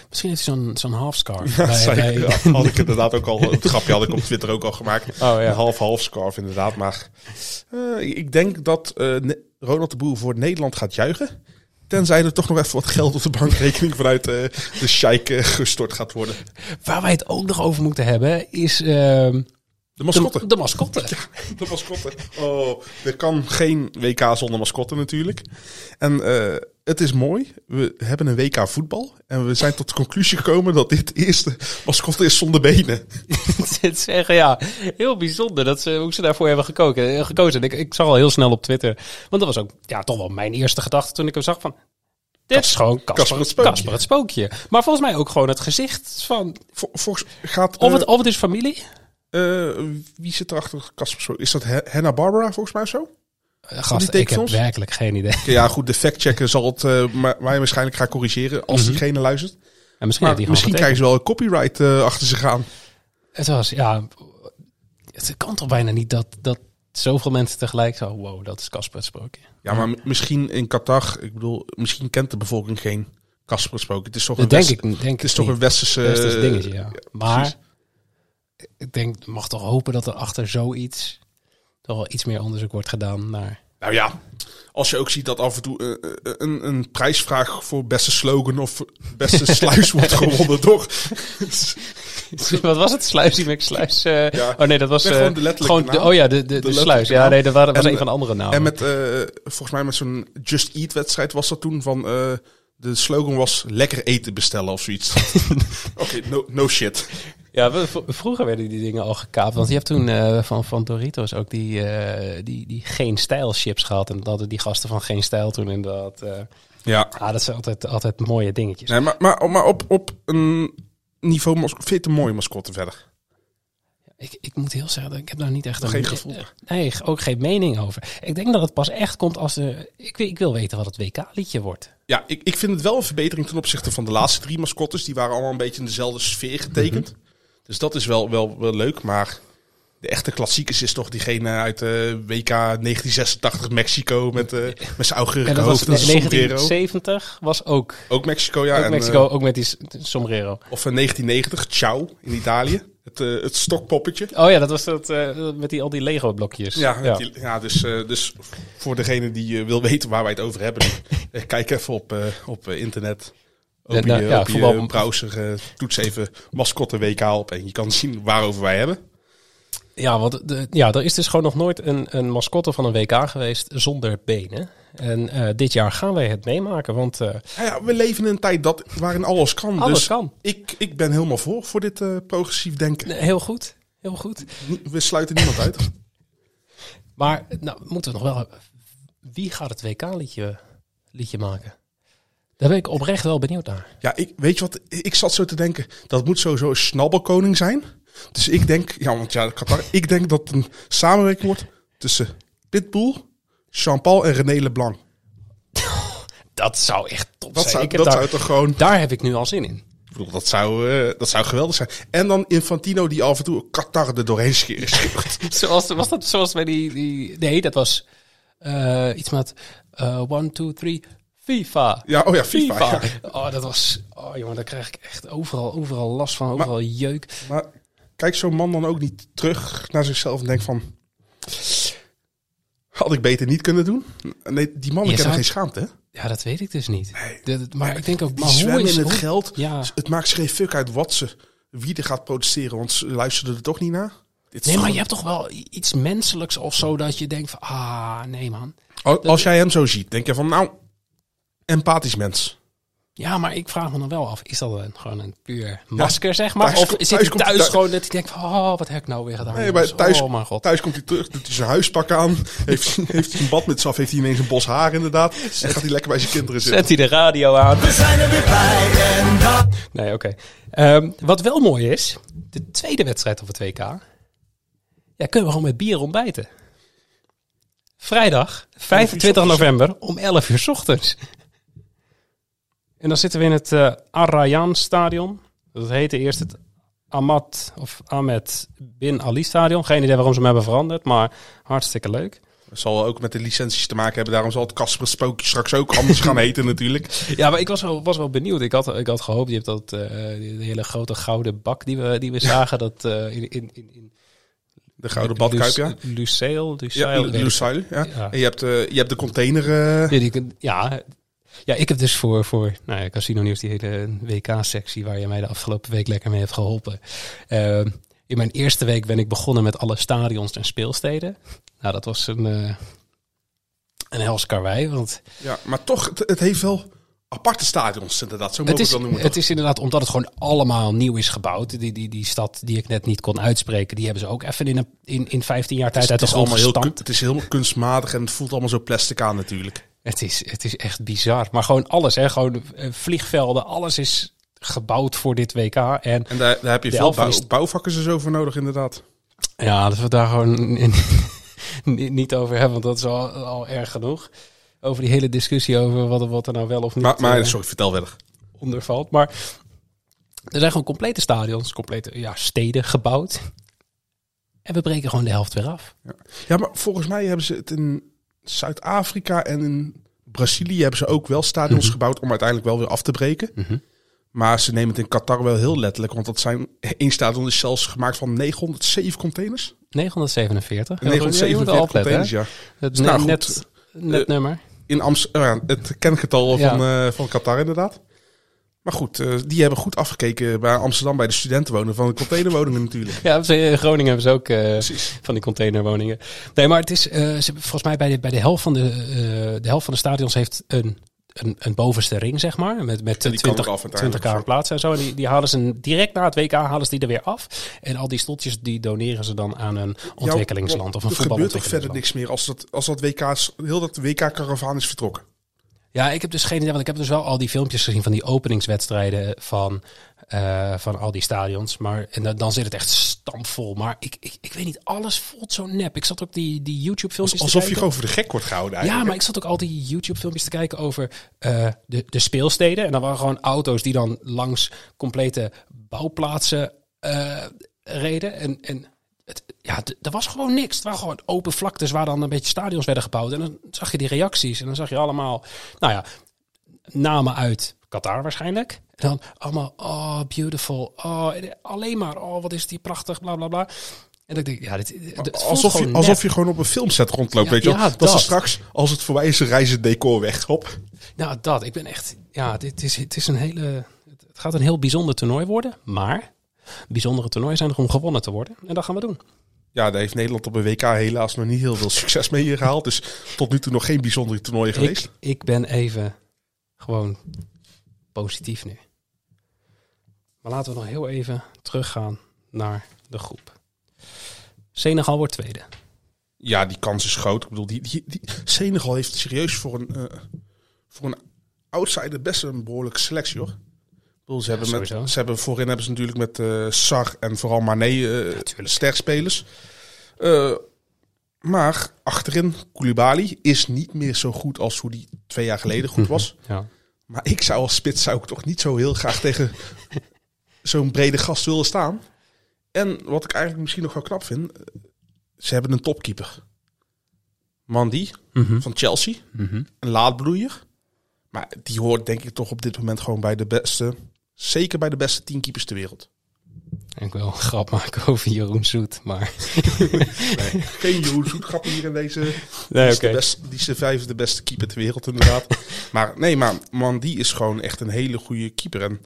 misschien heeft hij zo'n, zo'n half-scarf. Ja, bij, bij... Ja, had ik inderdaad ook al, het grapje had ik op Twitter ook al gemaakt. Oh, ja. Een half-half-scarf inderdaad. Maar uh, ik denk dat uh, Ronald de Boer voor Nederland gaat juichen. Tenzij er toch nog even wat geld op de bankrekening vanuit uh, de sheik uh, gestort gaat worden. Waar wij het ook nog over moeten hebben is... Uh... De mascotte. De, de mascotte. Ja, de mascotte. Oh, er kan geen W K zonder mascotte natuurlijk. En uh, het is mooi. We hebben een W K voetbal. En we zijn tot de conclusie gekomen dat dit eerste mascotte is zonder benen. Het zeggen, ja. Heel bijzonder dat ze, hoe ze daarvoor hebben gekoken, gekozen. Ik, ik zag al heel snel op Twitter. Want dat was ook ja, toch wel mijn eerste gedachte toen ik hem zag van... Dit is gewoon Casper het, het, het Spookje. Maar volgens mij ook gewoon het gezicht van... Vol, volgens, gaat, of, het, of het is familie... Uh, wie zit erachter? Casper? Is dat Hanna-Barbera volgens mij zo? Uh, gast, ik heb werkelijk geen idee. Okay, ja, goed, de factchecker zal het uh, maar mij waarschijnlijk gaan corrigeren als mm-hmm. diegene luistert. En misschien maar, misschien krijgen ze wel een copyright uh, achter zich aan. Het was, ja... Het kan toch bijna niet dat, dat zoveel mensen tegelijk zo... Wow, dat is Casper het Sprookje. Ja, maar m- misschien in Qatar, ik bedoel, misschien kent de bevolking geen Kasper gesproken. Het is toch dat een denk West, ik, denk het is ik toch niet. Een westerse Westers dingetje. Ja. Ja, maar ik denk, mag toch hopen dat er achter zoiets toch wel iets meer onderzoek wordt gedaan naar. Nou ja, als je ook ziet dat af en toe uh, uh, een, een prijsvraag voor beste slogan of beste sluis wordt gewonnen door. Wat was het? Sluis, die sluis. Uh, ja. Oh nee, dat was nee, gewoon de letterlijke gewoon, naam. De, oh ja, de, de, de, de sluis. Ja, nee, dat was en, een van de andere namen. En met uh, volgens mij met zo'n Just Eat wedstrijd was dat toen van. Uh, De slogan was lekker eten bestellen of zoiets. Oké, okay, no, no shit. Ja, we, vroeger werden die dingen al gekaapt. Want je hebt toen uh, van, van Doritos ook die, uh, die, die geen stijl chips gehad. En dat hadden die gasten van geen stijl toen inderdaad. Uh, ja. Ah, dat zijn altijd, altijd mooie dingetjes. Nee, maar maar, maar op, op een niveau vind je het een mooie mascotte verder? Ik, ik moet heel zeggen, ik heb daar niet echt... Een, geen gevoel. Nee, ook geen mening over. Ik denk dat het pas echt komt als... De, ik, ik wil weten wat het W K-liedje wordt. Ja, ik, ik vind het wel een verbetering ten opzichte van de laatste drie mascottes. Die waren allemaal een beetje in dezelfde sfeer getekend. Mm-hmm. Dus dat is wel, wel, wel leuk. Maar de echte klassiekers is toch diegene uit uh, W K negentien zesentachtig Mexico. Met, uh, met zijn augurke hoofd en sombrero. negentien zeventig was ook... Ook Mexico, ja. Ook en, Mexico, uh, ook met die sombrero. Of uh, negentien negentig, Ciao in Italië. Het, uh, het stokpoppetje. Oh ja, dat was dat uh, met die, al die Lego-blokjes. Ja, ja. Die, ja dus, uh, dus voor degene die uh, wil weten waar wij het over hebben, uh, kijk even op, uh, op internet. Op en, uh, je, ja, op je uh, browser, uh, toets even mascotte W K op en je kan zien waarover wij hebben. Ja, want de, ja, er is dus gewoon nog nooit een, een mascotte van een W K geweest zonder benen. En uh, dit jaar gaan wij het meemaken, want... Uh, ja, ja, we leven in een tijd dat, waarin alles kan. Alles dus kan. Ik, ik ben helemaal voor voor dit uh, progressief denken. Heel goed, heel goed. We sluiten niemand uit. Maar, nou, moeten we nog wel... Wie gaat het W K-liedje liedje maken? Daar ben ik oprecht wel benieuwd naar. Ja, ik, weet je wat? Ik zat zo te denken, dat moet sowieso een snabbelkoning zijn. Dus ik denk, ja, want ja, Qatar, ik denk dat het een samenwerking wordt tussen Pitbull... Jean-Paul en René Leblanc. Dat zou echt top dat zijn. Zou, ik dat daar, zou toch gewoon... daar heb ik nu al zin in. Ik bedoel, dat, zou, uh, dat zou geweldig zijn. En dan Infantino die af en toe Qatar er doorheen scheert. Zoals, was dat zoals bij die... die... Nee, dat was uh, iets met... One, two, three... FIFA. Ja, oh ja, FIFA. FIFA. Ja. Oh, dat was... Oh jongen, daar krijg ik echt overal, overal last van. Overal maar, jeuk. Maar kijk zo'n man dan ook niet terug naar zichzelf en denk van... Had ik beter niet kunnen doen? Nee, die mannen kennen geen schaamte, hè? Ja, dat weet ik dus niet. Nee. De, de, maar ja, ik denk ook... Die zwemmen in het hoe? geld. Ja. Het maakt ze geen fuck uit wat ze... Wie er gaat protesteren, want ze luisteren er toch niet naar. Dit nee, maar je hebt toch wel iets menselijks of zo... Dat je denkt van... Ah, nee man. Als, dat, als jij hem zo ziet, denk je van... Nou, empathisch mens. Ja, maar ik vraag me dan wel af... Is dat een, gewoon een puur masker, ja, zeg maar? Thuis, of zit thuis, hij thuis, thuis gewoon dat hij denkt... Van, oh, wat heb ik nou weer gedaan? Nee, maar thuis, oh, mijn God. Thuis komt hij terug, doet hij zijn huispak aan... heeft, heeft hij zijn badmuts af, heeft hij ineens een bos haar inderdaad... Zet, en gaat hij lekker bij zijn kinderen zitten. Zet hij de radio aan. We zijn er weer bij en dat... Nee, oké. Okay. Um, wat wel mooi is... De tweede wedstrijd op het W K... Ja, kunnen we gewoon met bier ontbijten. Vrijdag, vijfentwintig november... om elf uur 's ochtends... En dan zitten we in het uh, Al-Rayyan Stadion. Dat heette eerst het Ahmad of Ahmed Bin Ali Stadion. Geen idee waarom ze hem hebben veranderd, maar hartstikke leuk. Dat zal ook met de licenties te maken hebben. Daarom zal het Kasper Spookje straks ook anders gaan heten natuurlijk. Ja, maar ik was wel, was wel benieuwd. Ik had, ik had gehoopt, je hebt dat uh, de hele grote gouden bak die we, die we zagen. dat uh, in, in, in De gouden badkuip, ja. Lucille. Lucille, ja. Lucille, ja. ja. En je hebt, uh, je hebt de container... Uh... Ja, die, ja. Ja, ik heb dus voor, voor nou ja, Casino Nieuws, die hele W K-sectie... waar je mij de afgelopen week lekker mee hebt geholpen. Uh, in mijn eerste week ben ik begonnen met alle stadions en speelsteden. Nou, dat was een, uh, een hels karwei. Want... Ja, maar toch, het, het heeft wel aparte stadions inderdaad. Zo mogen we het dan noemen. Het is inderdaad omdat het gewoon allemaal nieuw is gebouwd. Die, die, die stad die ik net niet kon uitspreken... die hebben ze ook even in, een, in, in vijftien jaar tijd uit de grond gestampt. Het is helemaal kunstmatig en het voelt allemaal zo plastic aan natuurlijk. Het is, het is echt bizar. Maar gewoon alles, hè? Gewoon vliegvelden. Alles is gebouwd voor dit W K. En, en daar, daar heb je veel bouw, is... bouwvakkers en zo voor nodig, inderdaad. Ja, dat we daar gewoon in, niet over hebben. Want dat is al, al erg genoeg. Over die hele discussie over wat, wat er nou wel of niet... Maar, maar sorry, vertel wel. ...onder valt. Maar er zijn gewoon complete stadions, complete ja, steden gebouwd. En we breken gewoon de helft weer af. Ja, ja, maar volgens mij hebben ze het in... Zuid-Afrika en in Brazilië hebben ze ook wel stadions mm-hmm. gebouwd om uiteindelijk wel weer af te breken. Mm-hmm. Maar ze nemen het in Qatar wel heel letterlijk. Want dat zijn één stadion is zelfs gemaakt van negenhonderdzeven containers. negenhonderdzevenenveertig negenhonderdzevenenveertig ja, containers, ja. Het dus nou, net, net uh, nummer. In Amsterdam, uh, het kengetal ja. van, uh, van Qatar inderdaad. Maar goed, uh, die hebben goed afgekeken bij Amsterdam bij de studentenwoningen van de containerwoningen natuurlijk. Ja, in Groningen hebben ze ook uh, van die containerwoningen. Nee, maar het is uh, ze, volgens mij bij de, bij de helft van de, uh, de helft van de stadions heeft een, een, een bovenste ring, zeg maar. Met, met twintig, twintig k plaatsen en zo. En die, die halen ze direct na het W K halen ze die er weer af. En al die stoeltjes die doneren ze dan aan een ontwikkelingsland ja, of een voetbalontwikkelingsland. Er gebeurt toch verder niks meer als dat, als dat W K, heel dat W K-karavaan is vertrokken? Ja, ik heb dus geen idee, want ik heb dus wel al die filmpjes gezien van die openingswedstrijden van, uh, van al die stadions. Maar en dan, dan zit het echt stampvol. Maar ik, ik, ik weet niet, alles voelt zo nep. Ik zat ook die, die YouTube-filmpjes Alsof te kijken. Je gewoon voor de gek wordt gehouden eigenlijk. Ja, maar ik zat ook al die YouTube-filmpjes te kijken over uh, de, de speelsteden. En dan waren gewoon auto's die dan langs complete bouwplaatsen uh, reden. En... en Het, ja, d- er was gewoon niks. Het waren gewoon open vlaktes waar dan een beetje stadions werden gebouwd. En dan zag je die reacties. En dan zag je allemaal, nou ja, namen uit Qatar waarschijnlijk. En dan allemaal, oh, beautiful. Oh, alleen maar, oh, wat is die prachtig, bla, bla, bla. En dan denk ik, ja, dit, dit alsof, je, alsof je gewoon op een filmset rondloopt, ja, weet je ja, wel. Dat, dat is straks, als het voorbij is, reizen het decor weg, hop. Nou, dat. Ik ben echt, ja, dit is, het is een hele, het gaat een heel bijzonder toernooi worden, maar... Bijzondere toernooien zijn er om gewonnen te worden. En dat gaan we doen. Ja, daar heeft Nederland op een W K helaas nog niet heel veel succes mee gehaald. Dus tot nu toe nog geen bijzondere toernooien geweest. Ik, ik ben even gewoon positief nu. Maar laten we nog heel even teruggaan naar de groep. Senegal wordt tweede. Ja, die kans is groot. Ik bedoel, die, die, die Senegal heeft serieus voor een, uh, voor een outsider best een behoorlijke selectie, hoor. Ze hebben, ja, met, ze hebben voorin hebben ze natuurlijk met uh, Sar en vooral Mané uh, ja, sterspelers. Uh, maar achterin, Koulibaly is niet meer zo goed als hoe die twee jaar geleden goed was. Ja. Maar ik zou als spits zou ik toch niet zo heel graag tegen zo'n brede gast willen staan. En wat ik eigenlijk misschien nog wel knap vind, ze hebben een topkeeper. Mandy mm-hmm. van Chelsea, mm-hmm. een laadbloeier. Maar die hoort denk ik toch op dit moment gewoon bij de beste... Zeker bij de beste tien keepers ter wereld. Ik wil een grap maken over Jeroen Zoet, maar... nee, geen Jeroen Zoet grap hier in deze... Nee, die, is okay. de best, die is de vijfde de beste keeper ter wereld inderdaad. maar nee, maar man, die is gewoon echt een hele goede keeper. En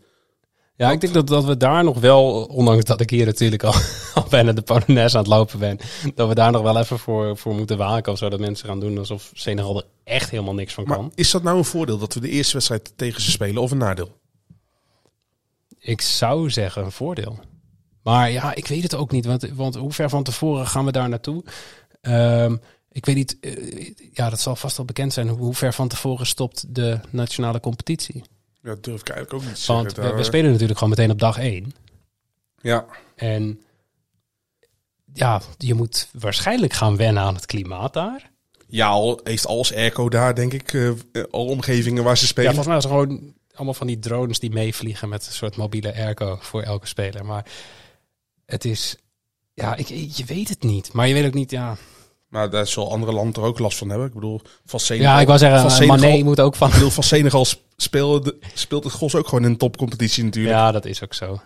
ja, want... ik denk dat, dat we daar nog wel... Ondanks dat ik hier natuurlijk al, al bijna de Polonaise aan het lopen ben... dat we daar nog wel even voor, voor moeten waken of zo. Dat mensen gaan doen alsof Senegal er echt helemaal niks van maar kan. Is dat nou een voordeel dat we de eerste wedstrijd tegen ze spelen of een nadeel? Ik zou zeggen een voordeel. Maar ja, ik weet het ook niet. Want, want hoe ver van tevoren gaan we daar naartoe? Um, ik weet niet. Uh, ja, dat zal vast wel bekend zijn. Hoe, hoe ver van tevoren stopt de nationale competitie? Ja, dat durf ik eigenlijk ook niet te zeggen. Want we, we spelen natuurlijk gewoon meteen op dag één. Ja. En ja, je moet waarschijnlijk gaan wennen aan het klimaat daar. Ja, al heeft alles airco daar, denk ik. Uh, al omgevingen waar ze spelen. Ja, volgens mij is het gewoon... Allemaal van die drones die meevliegen met een soort mobiele airco voor elke speler. Maar het is... Ja, ik, je weet het niet. Maar je weet ook niet, ja... Maar daar zal andere landen er ook last van hebben. Ik bedoel, van Senegal... Ja, ik wou zeggen, van Senegal, Mané moet ook van... Ik bedoel, van Senegal speelt, speelt het gros ook gewoon in de topcompetitie natuurlijk. Ja, dat is ook zo.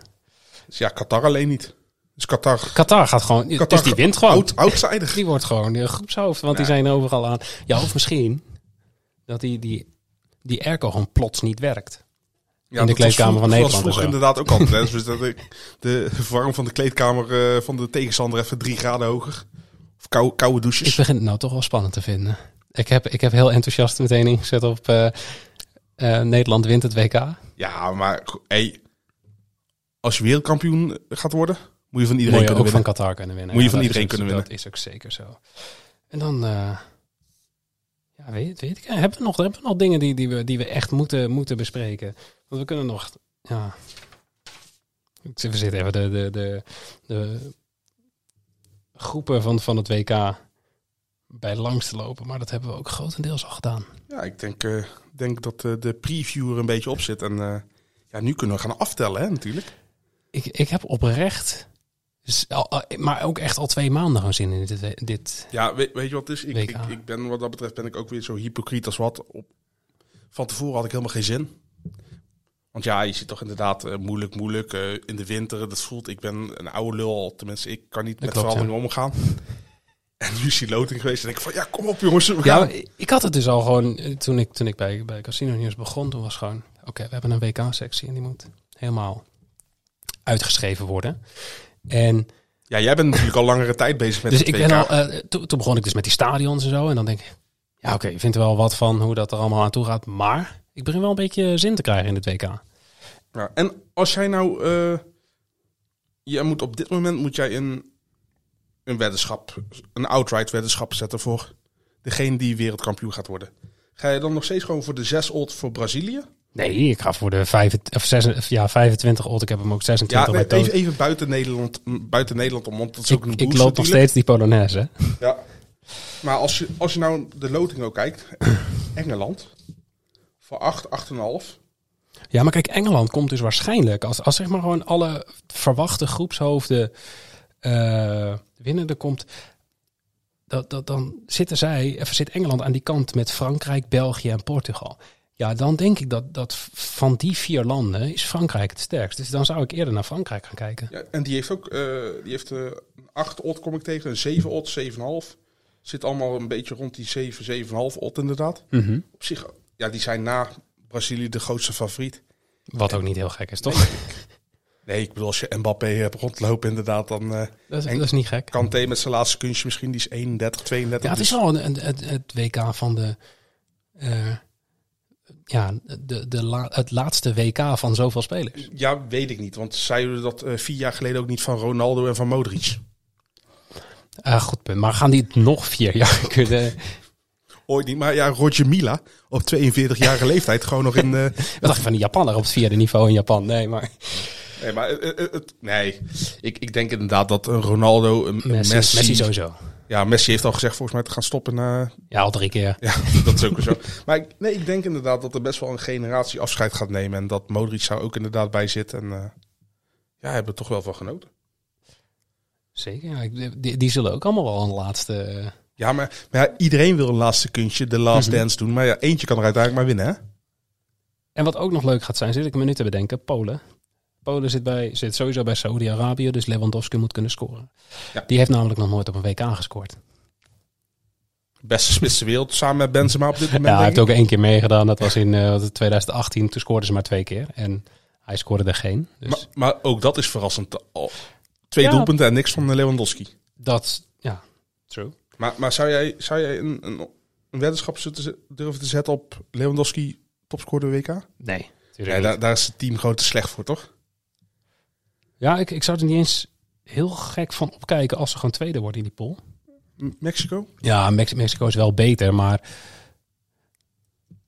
Dus ja, Qatar alleen niet. Dus Qatar... Qatar gaat gewoon... Qatar, dus die wint gewoon. Out, outsider. Die wordt gewoon de groepshoofd, want ja. Die zijn overal aan. Ja, of misschien dat die... die die airco gewoon plots niet werkt. Ja, in de kleedkamer van Nederland. Dat was vroeger inderdaad ook altijd. Dus dat ik de verwarming van de kleedkamer uh, van de tegenstander even drie graden hoger. Of kou, koude douches. Ik begin het nou toch wel spannend te vinden. Ik heb, ik heb heel enthousiast meteen ingezet op uh, uh, Nederland wint het W K. Ja, maar hey, als je wereldkampioen gaat worden, moet je van iedereen moet je kunnen ook winnen. Van Qatar kunnen winnen. Moet je ja, van iedereen kunnen winnen. Dat is ook zeker zo. En dan... Uh, Ja, weet, weet ik. Hebben we nog, hebben we nog dingen die, die, we, die we echt moeten, moeten bespreken? Want we kunnen nog... Ja. We zitten even de, de, de, de groepen van, van het W K bij langs te lopen. Maar dat hebben we ook grotendeels al gedaan. Ja, ik denk, uh, denk dat uh, de preview er een beetje op zit. En uh, ja, nu kunnen we gaan aftellen, hè, natuurlijk. Ik, ik heb oprecht... Maar ook echt al twee maanden gewoon zin in dit, dit Ja, weet, weet je wat het is? Ik, ik, ik ben, wat dat betreft ben ik ook weer zo hypocriet als wat. Op, Van tevoren had ik helemaal geen zin. Want ja, je zit toch inderdaad uh, moeilijk, moeilijk. Uh, in de winter, dat voelt... Ik ben een oude lul, tenminste. Ik kan niet dat met veranderingen ja. omgaan. En nu is die loting geweest. En ik van, ja, kom op jongens. We gaan. Ja, ik had het dus al gewoon... Toen ik, toen ik bij, bij Casino Nieuws begon, toen was gewoon... Oké, okay, we hebben een W K-sectie en die moet helemaal uitgeschreven worden. En... Ja, jij bent natuurlijk al langere tijd bezig met dus het W K. Ik ben al, uh, to, toen begon ik dus met die stadions en zo. En dan denk ik, ja oké, okay, ik vind er wel wat van hoe dat er allemaal aan toe gaat. Maar ik begin wel een beetje zin te krijgen in het W K. Nou, en als jij nou... Uh, jij moet op dit moment moet jij een, een weddenschap, een outright weddenschap zetten voor degene die wereldkampioen gaat worden. Ga je dan nog steeds gewoon voor de zes odd voor Brazilië? Nee, ik ga voor de vijf, of zes, ja, vijfentwintig odd. Ik heb hem ook zesentwintig. Ja, nee, even, even buiten Nederland, buiten Nederland om, want dat is ook ik, een boost. Ik loop nog steeds die Polonaise. Ja. Maar als je, als je nou de loting ook kijkt, Engeland, voor acht, acht komma vijf. Ja, maar kijk, Engeland komt dus waarschijnlijk, als, als zeg maar gewoon alle verwachte groepshoofden uh, winnen, er komt... Dat, dat, dan zitten zij, of zit Engeland aan die kant met Frankrijk, België en Portugal. Ja, dan denk ik dat, dat van die vier landen is Frankrijk het sterkst. Dus dan zou ik eerder naar Frankrijk gaan kijken. Ja, en die heeft ook uh, die heeft, uh, een acht odd, kom ik tegen, een zeven odd, zeven komma vijf. Zit allemaal een beetje rond die zeven, zeven komma vijf odd inderdaad. Mm-hmm. Op zich, ja, die zijn na Brazilië de grootste favoriet. Wat en, ook niet heel gek is, toch? Nee, nee, ik bedoel, als je Mbappé hebt rondlopen inderdaad, dan... Uh, dat, is, dat is niet gek. Kanté met zijn laatste kunstje misschien, die is eenendertig, tweeëndertig. Ja, het is al een, het, het W K van de... Uh, Ja, de, de la, het laatste W K van zoveel spelers. Ja, weet ik niet. Want zeiden we dat uh, vier jaar geleden ook niet van Ronaldo en van Modric? Uh, goed punt. Maar gaan die het nog vier jaar kunnen... Ooit niet. Maar ja, Roger Mila op tweeënveertigjarige leeftijd gewoon nog in... Uh, Wat dacht je van die Japaner op het vierde niveau in Japan? Nee, maar... Nee, maar uh, uh, uh, nee. Ik, ik denk inderdaad dat een Ronaldo, een Messi, Messi... Messi sowieso. Ja, Messi heeft al gezegd volgens mij te gaan stoppen na... Ja, al drie keer. Ja, dat is ook zo. Maar ik, nee, ik denk inderdaad dat er best wel een generatie afscheid gaat nemen. En dat Modric zou ook inderdaad bij zitten. En uh, ja, hebben er toch wel van genoten. Zeker, ja. Die, die zullen ook allemaal wel een laatste... Uh... Ja, maar, maar ja, iedereen wil een laatste kunstje, de last mm-hmm. dance doen. Maar ja, eentje kan er uiteindelijk maar winnen, hè? En wat ook nog leuk gaat zijn, zit ik me nu te bedenken, Polen... Polen zit, bij, zit sowieso bij Saudi-Arabië, dus Lewandowski moet kunnen scoren. Ja. Die heeft namelijk nog nooit op een W K gescoord. Beste spits ter wereld, samen met Benzema op dit moment. Ja, hij heeft ook één keer meegedaan. Dat was in uh, tweeduizend achttien. Toen scoorden ze maar twee keer en hij scoorde er geen. Dus. Maar, maar ook dat is verrassend. Oh, twee ja, doelpunten en niks van Lewandowski. Dat, ja, true. Maar, maar zou jij, zou jij een, een, een weddenschap durven te zetten op Lewandowski topscorer W K? Nee. Ja, daar, daar is het team gewoon te slecht voor, toch? Ja, ik, ik zou er niet eens heel gek van opkijken als ze gewoon tweede wordt in die pool. Mexico? Ja, Mex- Mexico is wel beter, maar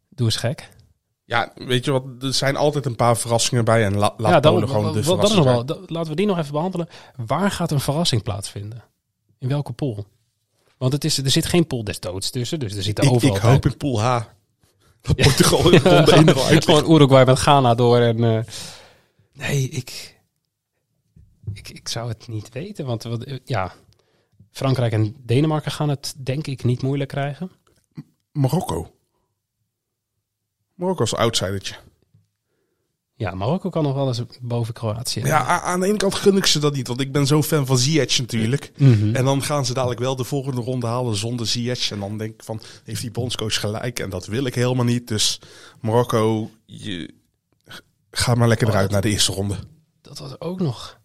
doe eens gek. Ja, weet je wat, er zijn altijd een paar verrassingen bij en la- laat ja, Polen gewoon de verrassing dat is nog wel, dat, laten we die nog even behandelen. Waar gaat een verrassing plaatsvinden? In welke pool? Want het is, er zit geen pool des doods tussen, dus er zit er ik, overal... Ik hoop bij. In pool H dat Portugal ja. ja. de ene uit. Gewoon Uruguay met Ghana door en... Uh, nee, ik... Ik, ik zou het niet weten, want ja, Frankrijk en Denemarken gaan het denk ik niet moeilijk krijgen. Marokko. Marokko is outsidertje. Ja, Marokko kan nog wel eens boven Kroatië. Ja, ja, aan de ene kant gun ik ze dat niet, want ik ben zo fan van Ziyech natuurlijk. Mm-hmm. En dan gaan ze dadelijk wel de volgende ronde halen zonder Ziyech. En dan denk ik van, heeft die bondscoach gelijk? En dat wil ik helemaal niet. Dus Marokko, je... ga maar lekker oh, eruit dat... naar de eerste ronde. Dat was ook nog...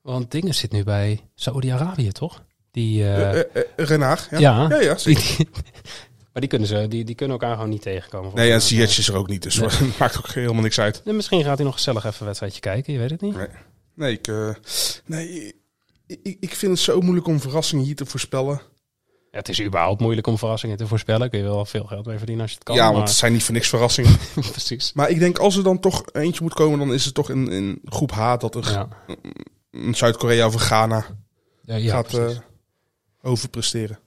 Want dingen zit nu bij Saudi-Arabië, toch? Die uh... uh, uh, uh, Renard, ja. Ja, ja, ja zeker. Die, maar die kunnen, ze, die, die kunnen elkaar gewoon niet tegenkomen. Nee, en Ziyech is er ook niet, dus nee. Het maakt ook helemaal niks uit. En misschien gaat hij nog gezellig even een wedstrijdje kijken, je weet het niet. Nee, nee, ik, uh, nee ik, ik vind het zo moeilijk om verrassingen hier te voorspellen. Ja, het is überhaupt moeilijk om verrassingen te voorspellen. Kun je wel veel geld mee verdienen als je het kan. Ja, want maar... het zijn niet voor niks verrassingen. Precies. Maar ik denk, als er dan toch eentje moet komen, dan is het toch in, in groep H dat er... Ja. Zuid-Korea of Ghana ja, ja, gaat uh, overpresteren.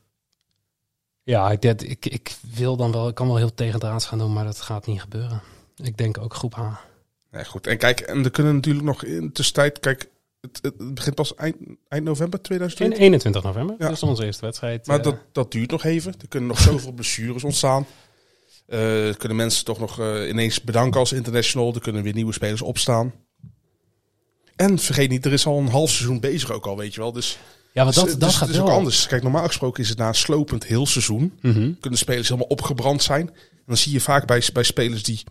Ja, ik, dat, ik, ik wil dan wel, ik kan wel heel tegendraads gaan doen, maar dat gaat niet gebeuren. Ik denk ook groep H. Ja, goed, en kijk, en er kunnen natuurlijk nog in de tussentijd, kijk, het, het begint pas eind, eind november tweeduizend twintig. eenentwintig november, ja. Dat is onze eerste wedstrijd. Maar uh, dat, dat duurt nog even, er kunnen nog zoveel blessures ontstaan. Uh, kunnen mensen toch nog uh, ineens bedanken als international. Er kunnen weer nieuwe spelers opstaan. En vergeet niet, er is al een half seizoen bezig ook al, weet je wel. Dus ja, want dat, dus, dat dus, gaat dus wel. Is ook anders. Kijk, normaal gesproken is het na een slopend heel seizoen. Mm-hmm. Kunnen spelers helemaal opgebrand zijn. En dan zie je vaak bij, bij spelers die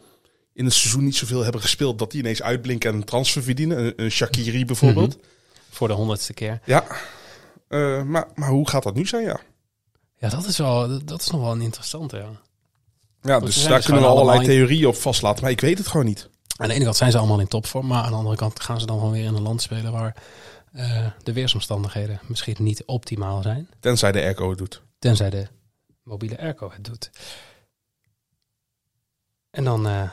in het seizoen niet zoveel hebben gespeeld, dat die ineens uitblinken en een transfer verdienen. Een, een Shaqiri bijvoorbeeld. Mm-hmm. Voor de honderdste keer. Ja, uh, maar, maar hoe gaat dat nu zijn, ja? Ja, dat is, wel, dat is nog wel een interessante, ja. Ja, dus, dus daar dus kunnen we allerlei in theorieën op vastlaten, maar ik weet het gewoon niet. Aan de ene kant zijn ze allemaal in topvorm, maar aan de andere kant gaan ze dan gewoon weer in een land spelen waar uh, de weersomstandigheden misschien niet optimaal zijn. Tenzij de airco het doet. Tenzij de mobiele airco het doet. En dan uh, ja,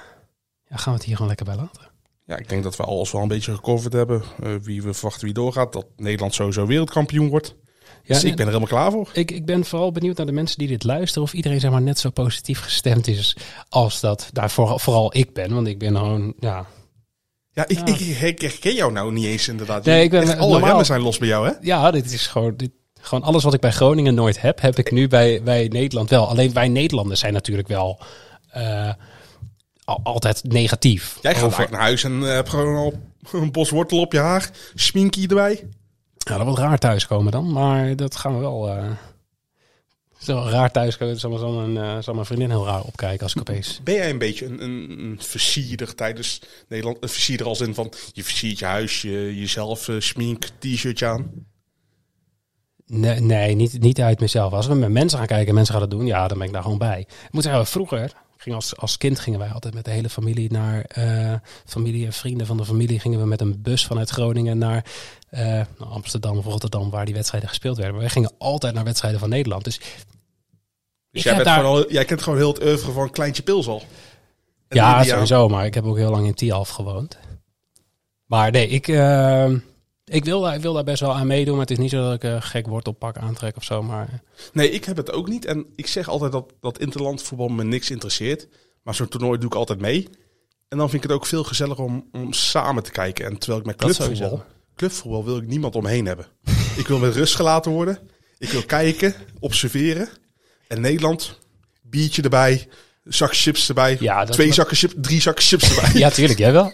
gaan we het hier gewoon lekker bij laten. Ja, ik denk dat we alles wel een beetje gecoverd hebben. Uh, wie we verwachten wie doorgaat, dat Nederland sowieso wereldkampioen wordt. Ja, dus ik ben er helemaal klaar voor. Ik, ik ben vooral benieuwd naar de mensen die dit luisteren. Of iedereen zeg maar net zo positief gestemd is als dat daarvoor vooral ik ben. Want ik ben gewoon, ja... Ja, ik, ja. Ik, ik herken jou nou niet eens inderdaad. Nee, ik ben, echt, alle ramen zijn los bij jou, hè? Ja, dit is gewoon... Dit, gewoon alles wat ik bij Groningen nooit heb, heb ik nu bij, bij Nederland wel. Alleen wij Nederlanders zijn natuurlijk wel... Uh, altijd negatief. Jij gaat over... naar huis en hebt uh, gewoon al een bos wortel op je haar. Sminkie erbij. Ja, dat wordt raar thuiskomen dan. Maar dat gaan we wel... Uh... Zo raar thuiskomen. Zal, uh, zal mijn vriendin heel raar opkijken als ik opeens... Ben jij een beetje een, een, een versierder tijdens Nederland? Een versierder als in van... Je versiert je huis, je, jezelf, uh, smink, t-shirtje aan? Nee, nee niet, niet uit mezelf. Als we met mensen gaan kijken en mensen gaan dat doen... Ja, dan ben ik daar gewoon bij. Ik moet zeggen, vroeger... Ging als, als kind gingen wij altijd met de hele familie naar uh, familie en vrienden van de familie. Gingen we met een bus vanuit Groningen naar uh, Amsterdam of Rotterdam, waar die wedstrijden gespeeld werden. Maar wij gingen altijd naar wedstrijden van Nederland. Dus, dus jij, bent daar... al, jij kent gewoon heel het oeuvre van Kleintje Pils al. En ja, sowieso. Maar ik heb ook heel lang in Tialf gewoond. Maar nee, ik, uh, ik, wil, ik wil daar best wel aan meedoen. Maar het is niet zo dat ik een gek wortelpak aantrek of zo. Maar... Nee, ik heb het ook niet. En ik zeg altijd dat, dat interlandvoetbal me niks interesseert. Maar zo'n toernooi doe ik altijd mee. En dan vind ik het ook veel gezelliger om, om samen te kijken. En terwijl ik met clubvoetbal... Clubvoetbal wil ik niemand omheen hebben. Ik wil met rust gelaten worden. Ik wil kijken, observeren. En Nederland, biertje erbij, zak chips erbij. Ja, twee was... zakken chips, drie zakken chips erbij. Ja, tuurlijk, jij wel.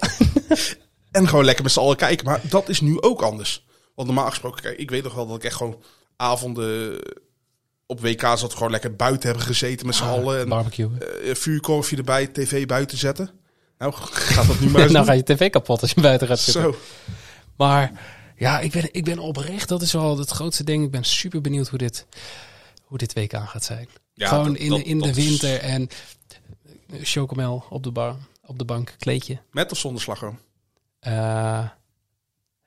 En gewoon lekker met z'n allen kijken. Maar dat is nu ook anders. Want normaal gesproken, kijk, ik weet nog wel dat ik echt gewoon avonden op W K zat. Gewoon lekker buiten hebben gezeten met z'n allen. En, barbecue. Uh, vuurkorfje erbij, tv buiten zetten. Nou, gaat dat nu maar eens Nou doen. Ga je tv kapot als je buiten gaat zitten. Zo. Maar ja, ik ben, ik ben oprecht. Dat is wel het grootste ding. Ik ben super benieuwd hoe dit, hoe dit W K gaat zijn. Ja, gewoon dat, in, dat, in dat de winter is... en chocomel op de bar, op de bank, kleedje. Met of zonder slagroom? Uh,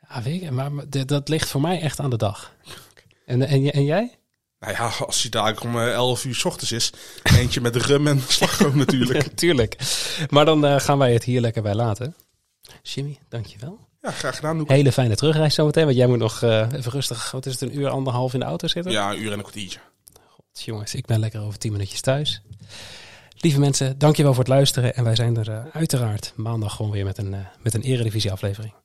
ja, weet ik, maar dat ligt voor mij echt aan de dag. En, en, en jij? Nou ja, als hij daar om elf uur 's ochtends is. Eentje met rum en slagroom natuurlijk. Natuurlijk. Maar dan uh, gaan wij het hier lekker bij laten. Jimmy, dankjewel. Ja, graag gedaan. Hele fijne terugreis zometeen. Want jij moet nog uh, even rustig, wat is het, een uur, anderhalf in de auto zitten? Ja, een uur en een kwartiertje. God, jongens, ik ben lekker over tien minuutjes thuis. Lieve mensen, dankjewel voor het luisteren. En wij zijn er uh, uiteraard maandag gewoon weer met een, uh, met een Eredivisie aflevering.